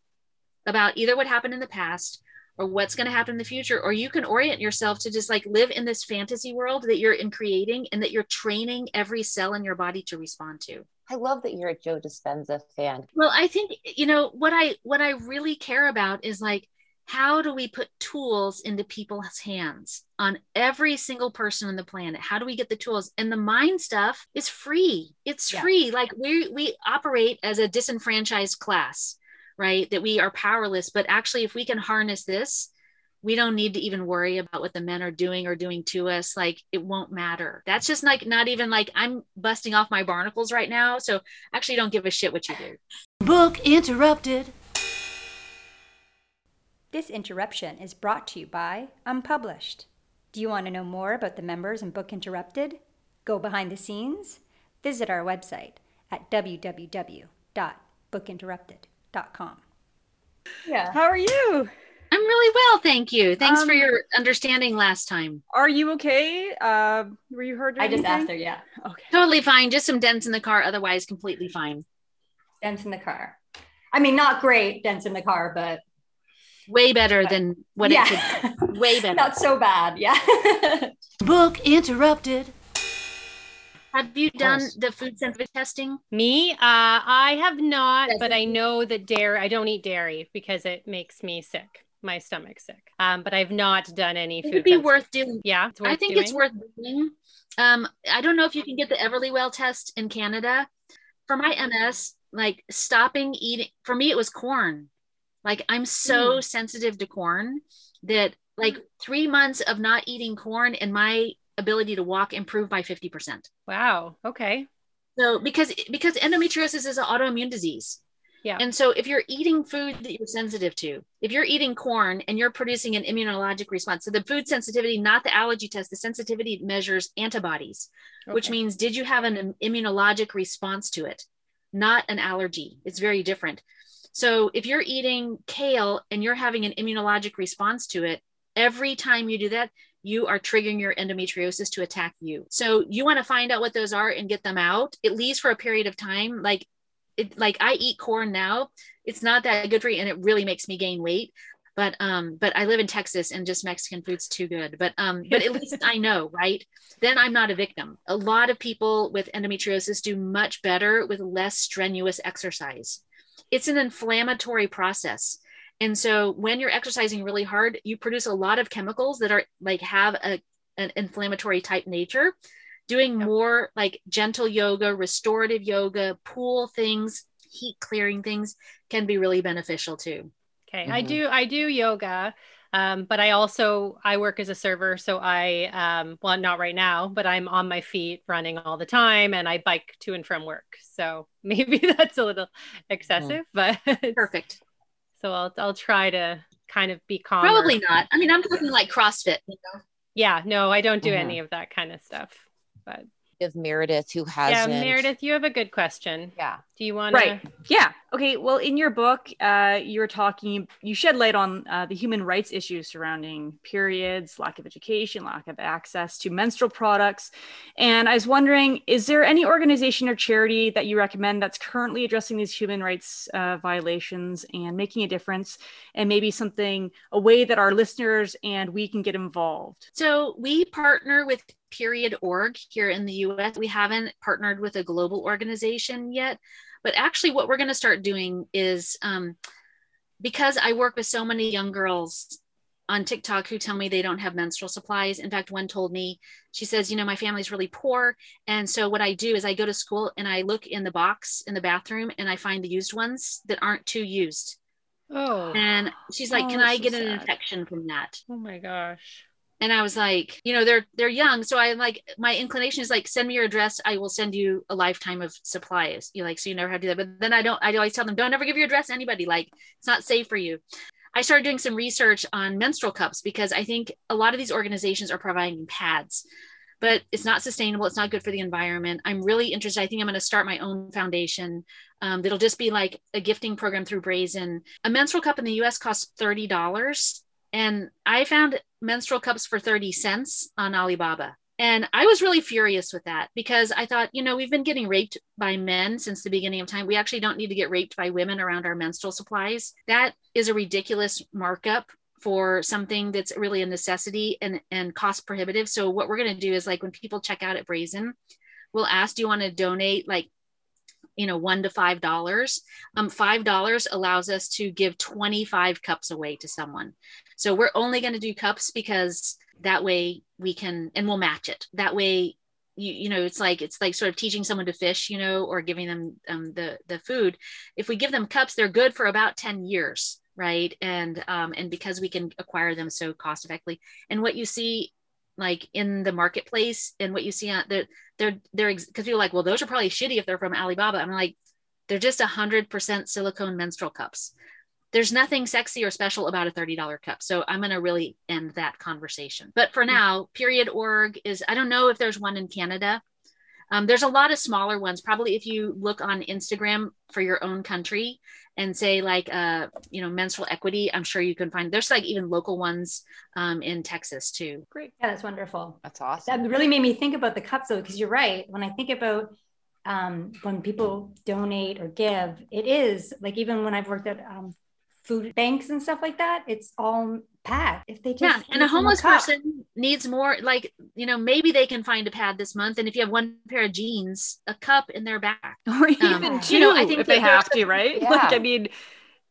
about either what happened in the past or what's going to happen in the future, or you can orient yourself to just like live in this fantasy world that you're in creating and that you're training every cell in your body to respond to. I love that you're a Joe Dispenza fan. Well, I think, you know, what I really care about is like, how do we put tools into people's hands on every single person on the planet? How do we get the tools? And the mind stuff is free. It's free. Like we operate as a disenfranchised class, right? That we are powerless, but actually if we can harness this, we don't need to even worry about what the men are doing or doing to us. Like it won't matter. That's just like, not even like I'm busting off my barnacles right now. So actually don't give a shit what you do. Book interrupted. This interruption is brought to you by Unpublished. Do you want to know more about the members and Book Interrupted? Go behind the scenes? Visit our website at www.bookinterrupted.com. Yeah. How are you? I'm really well, thank you. Thanks for your understanding last time. Are you okay? Were you hurt? I just asked her, yeah. Okay. Totally fine. Just some dents in the car, otherwise completely fine. Dents in the car. I mean, not great dents in the car, but way better than what it could be. Way better. Not so bad, yeah. Book interrupted. Have you done the food sensitivity testing? Me? I have not, but I know that dairy, I don't eat dairy because it makes me sick. My stomach's sick. But I've not done any food. It would be worth doing. Yeah. I think it's worth doing. I don't know if you can get the Everly Well test in Canada. For my MS, like stopping eating, for me, it was corn. Like I'm so sensitive to corn that like 3 months of not eating corn and my ability to walk improved by 50%. Wow. Okay. So because endometriosis is an autoimmune disease. Yeah. And so if you're eating food that you're sensitive to, if you're eating corn and you're producing an immunologic response, so the food sensitivity, not the allergy test, the sensitivity measures antibodies, which means did you have an immunologic response to it? Not an allergy. It's very different. So if you're eating kale and you're having an immunologic response to it, every time you do that, you are triggering your endometriosis to attack you. So you want to find out what those are and get them out, at least for a period of time. Like I eat corn now. It's not that good for you and it really makes me gain weight. But I live in Texas and just Mexican food's too good. But at least I know, right? Then I'm not a victim. A lot of people with endometriosis do much better with less strenuous exercise. It's an inflammatory process. And so when you're exercising really hard, you produce a lot of chemicals that are like have an inflammatory type nature. Doing more like gentle yoga, restorative yoga, pool things, heat clearing things can be really beneficial too. Okay. Mm-hmm. I do yoga. But I work as a server. So well, not right now, but I'm on my feet running all the time and I bike to and from work. So maybe that's a little excessive, but perfect. So I'll try to kind of be calm. Probably not. I mean, I'm looking like CrossFit, you know? Yeah, no, I don't do any of that kind of stuff, but. Of Meredith who hasn't. Yeah, Meredith, you have a good question. Yeah. Do you want to? Right. Yeah. Okay. Well, in your book, you shed light on the human rights issues surrounding periods, lack of education, lack of access to menstrual products. And I was wondering, is there any organization or charity that you recommend that's currently addressing these human rights violations and making a difference, and maybe a way that our listeners and we can get involved? So we partner with Period.org here in the US. We haven't partnered with a global organization yet, but actually what we're going to start doing is because I work with so many young girls on TikTok who tell me they don't have menstrual supplies. In fact, one told me, she says, you know, my family's really poor. And so what I do is I go to school and I look in the box in the bathroom and I find the used ones that aren't too used. Oh. And she's like, can I get an infection from that? Oh my gosh. And I was like, you know, they're young. So I'm like, my inclination is like, send me your address. I will send you a lifetime of supplies. You like, so you never have to do that. But then I always tell them, don't ever give your address to anybody. Like it's not safe for you. I started doing some research on menstrual cups because I think a lot of these organizations are providing pads. but it's not sustainable. It's not good for the environment. I'm really interested. I think I'm going to start my own foundation. That'll just be like a gifting program through Brazen. A menstrual cup in the US costs $30. And I found menstrual cups for 30 cents on Alibaba. And I was really furious with that because I thought, you know, we've been getting raped by men since the beginning of time. We actually don't need to get raped by women around our menstrual supplies. That is a ridiculous markup for something that's really a necessity and cost prohibitive. So what we're going to do is, like, when people check out at Brazen, we'll ask, do you want to donate, like, you know, $1 to $5? $5 allows us to give 25 cups away to someone. So we're only going to do cups because that way we can, and we'll match it. That way, you know, it's like sort of teaching someone to fish, you know, or giving them the food. If we give them cups, they're good for about 10 years, right? And because we can acquire them so cost effectively. And what you see, like, in the marketplace and what you see on they're because people are like, well, those are probably shitty if they're from Alibaba. I'm like, they're just 100% silicone menstrual cups. There's nothing sexy or special about a $30 cup. So I'm going to really end that conversation. But for now, Period.org is, I don't know if there's one in Canada. There's a lot of smaller ones. Probably if you look on Instagram for your own country and say, like, you know, menstrual equity, I'm sure you can find, there's like even local ones in Texas too. Great. Yeah, that's wonderful. That's awesome. That really made me think about the cups though, because you're right. When I think about when people donate or give, it is like, even when I've worked at food banks and stuff like that, it's all packed. If they just and a homeless person needs more, like, you know, maybe they can find a pad this month. And if you have one pair of jeans, a cup in their back, or even two, you know, I think if they have to, right? Yeah. Like, I mean,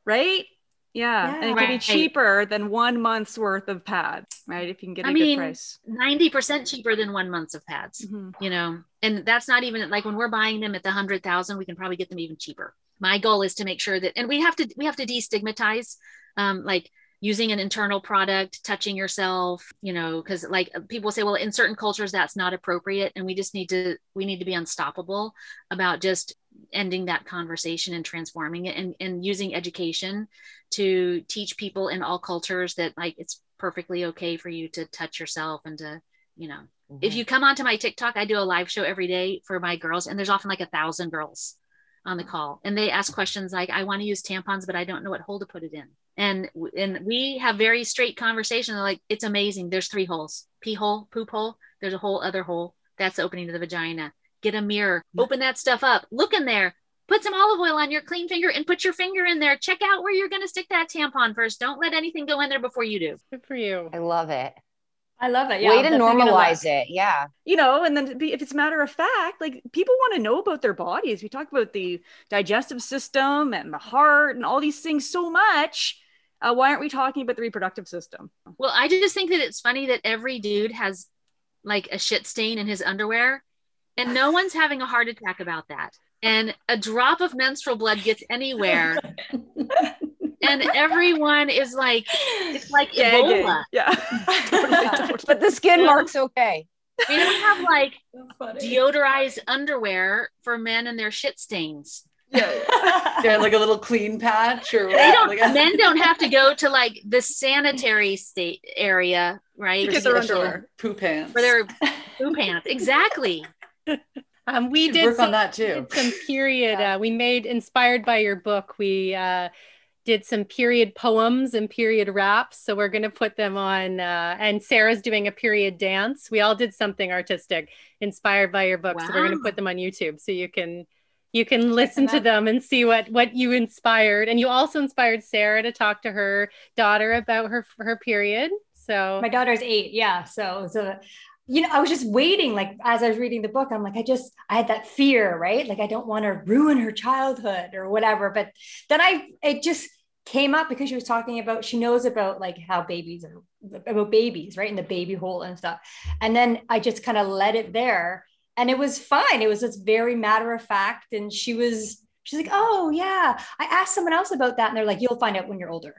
right? Yeah. And it can be cheaper than 1 month's worth of pads, right? If you can get a good price. 90% cheaper than 1 month's of pads, you know, and that's not even like when we're buying them at the 100,000, we can probably get them even cheaper. My goal is to make sure that, and we have to destigmatize, like, using an internal product, touching yourself, you know, because, like, people say, well, in certain cultures, that's not appropriate. And we need to be unstoppable about just ending that conversation and transforming it and using education to teach people in all cultures that, like, it's perfectly okay for you to touch yourself and to, you know, if you come onto my TikTok, I do a live show every day for my girls. And there's often like 1,000 girls on the call. And they ask questions like, I want to use tampons, but I don't know what hole to put it in. And we have very straight conversation. They're like, it's amazing. There's 3 holes: pee hole, poop hole. There's a whole other hole. That's the opening to the vagina. Get a mirror, open that stuff up, look in there, put some olive oil on your clean finger and put your finger in there. Check out where you're going to stick that tampon first. Don't let anything go in there before you do. Good for you. I love it. Yeah, way to normalize it. Yeah. You know, and then if it's matter of fact, like, people want to know about their bodies. We talk about the digestive system and the heart and all these things so much. Why aren't we talking about the reproductive system? Well, I just think that it's funny that every dude has, like, a shit stain in his underwear and no one's having a heart attack about that. And a drop of menstrual blood gets anywhere. And everyone is like, it's like Ebola. Yeah. Totally. But the skin mark's okay. We don't have, like, deodorized underwear for men and their shit stains. Yeah. They're like a little clean patch or what? Men don't have to go to, like, the sanitary state area, right? Because they're under poo pants. For their poo pants. Exactly. We did work on that too. Some period. Yeah. We made, inspired by your book, we did some period poems and period raps. So we're going to put them on, and Sarah's doing a period dance. We all did something artistic inspired by your book. Wow. So we're going to put them on YouTube so you can listen to them and see what you inspired. And you also inspired Sarah to talk to her daughter about her period. So my daughter's 8. Yeah. So, you know, I was just waiting, like, as I was reading the book, I'm like, I had that fear, right? Like, I don't want to ruin her childhood or whatever. But then it just came up because she was talking about, she knows about, like, how babies are about babies, right? And the baby hole and stuff. And then I just kind of let it there and it was fine. It was just very matter of fact. And she's like, oh yeah, I asked someone else about that. And they're like, you'll find out when you're older.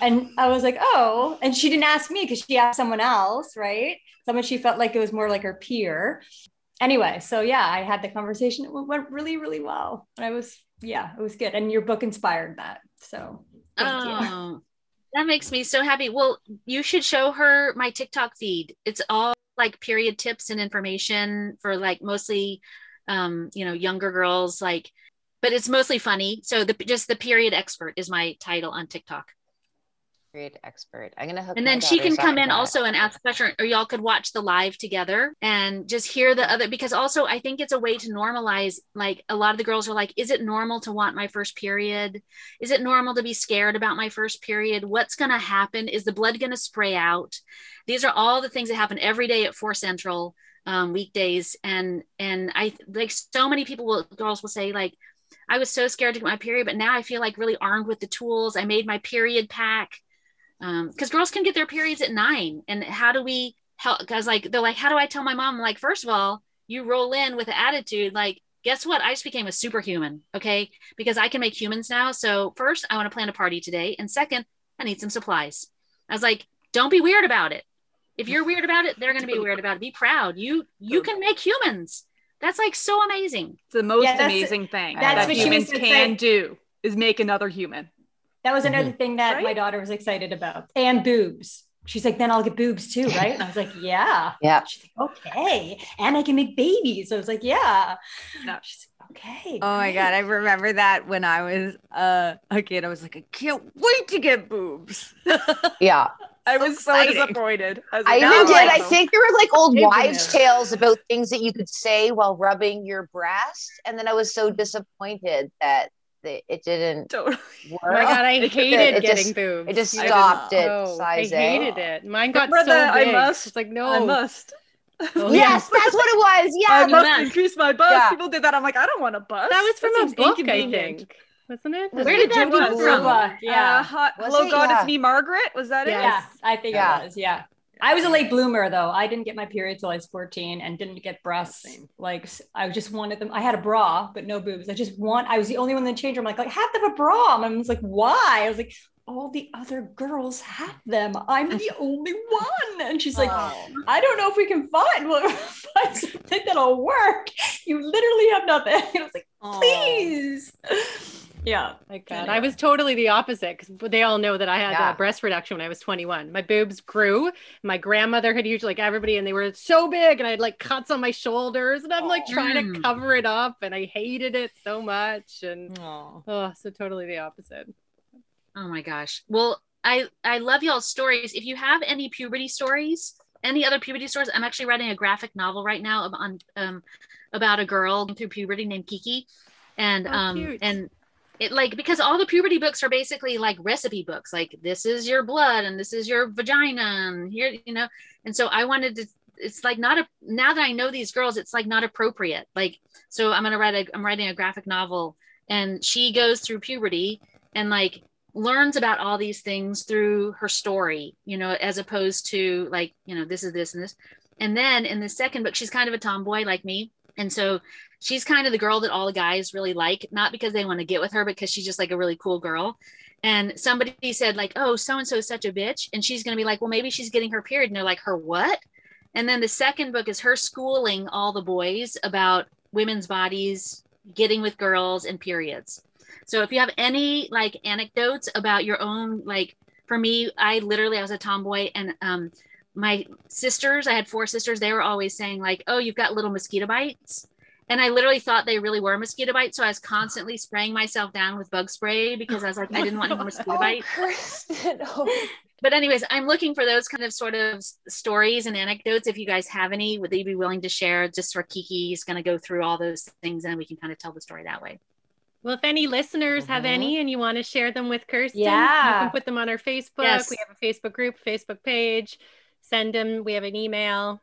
And I was like, oh, and she didn't ask me because she asked someone else, right? Someone she felt like it was more like her peer. Anyway, so yeah, I had the conversation. It went really, really well. And it was good. And your book inspired that. So thank you. That makes me so happy. Well, you should show her my TikTok feed. It's all like period tips and information for like mostly, younger girls, like, but it's mostly funny. So just the period expert is my title on TikTok. Period expert. I'm going to hook. And then she can come in also and ask questions, or y'all could watch the live together and just hear the other, because also I think it's a way to normalize. Like a lot of the girls are like, is it normal to want my first period? Is it normal to be scared about my first period? What's going to happen? Is the blood going to spray out? These are all the things that happen every day at 4 Central weekdays. And I like so many girls will say like, I was so scared to get my period, but now I feel like really armed with the tools. I made my period pack. Because girls can get their periods at 9. And how do we help? Because like, they're like, how do I tell my mom? I'm like, first of all, you roll in with an attitude. Like, guess what? I just became a superhuman. Okay. Because I can make humans now. So first I want to plan a party today. And second, I need some supplies. I was like, don't be weird about it. If you're weird about it, they're going to be weird about it. Be proud. You can make humans. That's like so amazing. It's the most amazing thing that what humans can do is make another human. That was another thing that my daughter was excited about. And boobs. She's like, then I'll get boobs too, right? And I was like, yeah. Yeah. She's like, okay. And I can make babies. So I was like, yeah. No. She's like, okay. Oh my God. I remember that when I was a kid, I was like, I can't wait to get boobs. Yeah. I was so disappointed. I think there were like old wives' tales about things that you could say while rubbing your breast. And then I was so disappointed that it didn't work. Oh my God, I hated getting boobs. It just stopped at size A. I hated it. Mine got so big. I must. Oh, yes, that's what it was. Yeah, I must increase my bust. Yeah. People did that. I'm like, I don't want a bust. That was from a book, I think. Wasn't it? Where did that come from? Yeah. Hello, God, it's me, Margaret. Was that it? Yeah, I think it was. Yeah. I was a late bloomer though. I didn't get my period till I was 14 and didn't get breasts. Like I just wanted them. I had a bra, but no boobs. I was the only one in the change room. I'm like, have them a bra. My mom's like, why? I was like, all the other girls have them. I'm the only one. And she's like, I don't know if we can find something that'll work. You literally have nothing. And I was like, please. Yeah. My God. Anyway. I was totally the opposite because they all know that I had breast reduction when I was 21. My boobs grew. My grandmother had usually like everybody and they were so big and I had like cuts on my shoulders and I'm like trying to cover it up and I hated it so much. And so totally the opposite. Oh my gosh. Well, I love y'all's stories. If you have any puberty stories, any other puberty stories, I'm actually writing a graphic novel right now about a girl through puberty named Kiki. And cute. And it like, because all the puberty books are basically like recipe books, like this is your blood and this is your vagina and here, and so I wanted to, it's like now that I know these girls, it's like not appropriate. Like, so I'm writing a graphic novel and she goes through puberty and like learns about all these things through her story, as opposed to like, this is this and this. And then in the second book, she's kind of a tomboy like me. And so she's kind of the girl that all the guys really like, not because they want to get with her, because she's just like a really cool girl. And somebody said like, oh, so-and-so is such a bitch. And she's going to be like, well, maybe she's getting her period. And they're like, her what? And then the second book is her schooling all the boys about women's bodies, getting with girls and periods. So if you have any like anecdotes about your own, like for me, I was a tomboy and, my sisters, I had 4 sisters. They were always saying like, oh, you've got little mosquito bites. And I literally thought they really were mosquito bites. So I was constantly spraying myself down with bug spray because I was like, I didn't want any mosquito bites. Kirsten, But anyways, I'm looking for those kind of sort of stories and anecdotes. If you guys have any, would they be willing to share just for Kiki? He's going to go through all those things and we can kind of tell the story that way. Well, if any listeners have any and you want to share them with Kirsten, you can put them on our Facebook. Yes. We have a Facebook group, Facebook page. Send them. We have an email.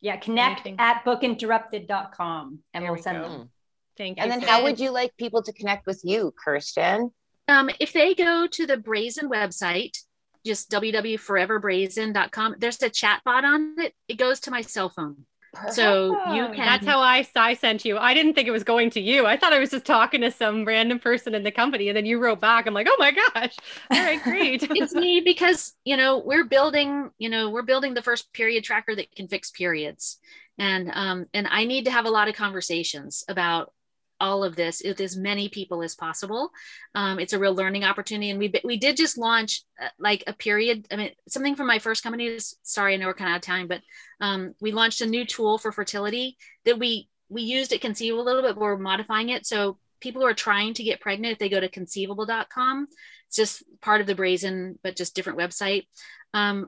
Yeah. Connect at bookinterrupted.com and we'll send them. Thank you. And then how would you like people to connect with you, Kirsten? If they go to the Brazen website, just www.foreverbrazen.com, there's a chat bot on it. It goes to my cell phone. Perfect. So you can. That's how I sent you. I didn't think it was going to you. I thought I was just talking to some random person in the company, and then you wrote back. I'm like, oh my gosh! All right, great. It's me because we're building the first period tracker that can fix periods, and I need to have a lot of conversations about all of this with as many people as possible. It's a real learning opportunity. And we did just launch like a period. I mean, something from my first company. Sorry, I know we're kind of out of time, but we launched a new tool for fertility that we used at Conceivable a little bit, but we're modifying it. So people who are trying to get pregnant, if they go to conceivable.com, it's just part of the Brazen, but just different website.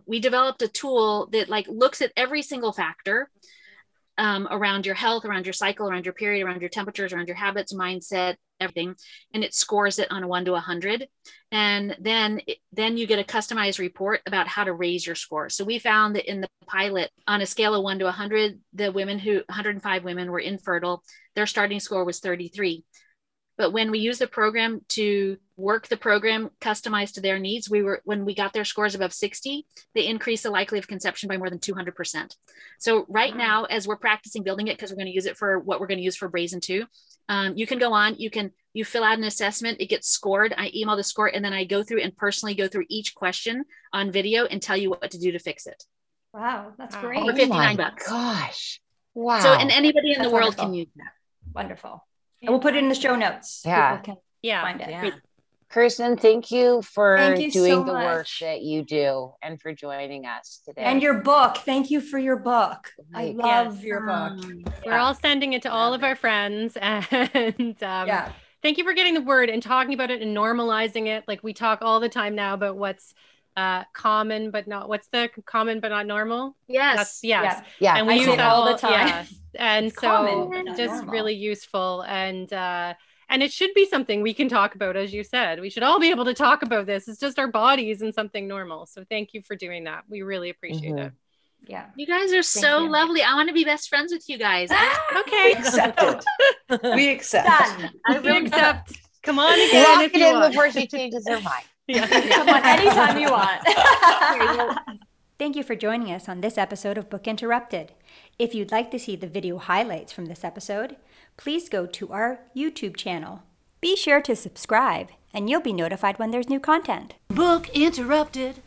We developed a tool that like looks at every single factor around your health, around your cycle, around your period, around your temperatures, around your habits, mindset, everything. And it scores it on a 1 to 100. And then you get a customized report about how to raise your score. So we found that in the pilot on a scale of 1 to 100, the women who 105 women were infertile, their starting score was 33. But when we used the program to work the program customized to their needs, when we got their scores above 60, they increased the likelihood of conception by more than 200%. So right now, as we're practicing building it, because we're going to use it for what we're going to use for Brazen 2, you can go on, you fill out an assessment, it gets scored. I email the score, and then I go through and personally go through each question on video and tell you what to do to fix it. Wow, that's great. For $59. Gosh, wow. So, and anybody in the world can use that. Wonderful. And we'll put it in the show notes. Yeah. People can find it. Yeah. Kirsten, thank you doing so the work that you do and for joining us today. And your book. Thank you for your book. Right. I love your book. We're all sending it to all of our friends. And thank you for getting the word and talking about it and normalizing it. Like we talk all the time now about what's common, but not what's the common, but not normal. Yes. Yeah. And we use that all the time. Yeah. And it's so common, just normal. Really useful. And it should be something we can talk about. As you said, we should all be able to talk about this. It's just our bodies and something normal. So thank you for doing that. We really appreciate it. Yeah. You guys are so lovely. I want to be best friends with you guys. Okay. We accept it. We accept. I will accept. Come on again. Lock if it you in want. Before she changes her mind. Come on, anytime you want. Thank you for joining us on this episode of Book Interrupted. If you'd like to see the video highlights from this episode, please go to our YouTube channel. Be sure to subscribe, and you'll be notified when there's new content. Book Interrupted.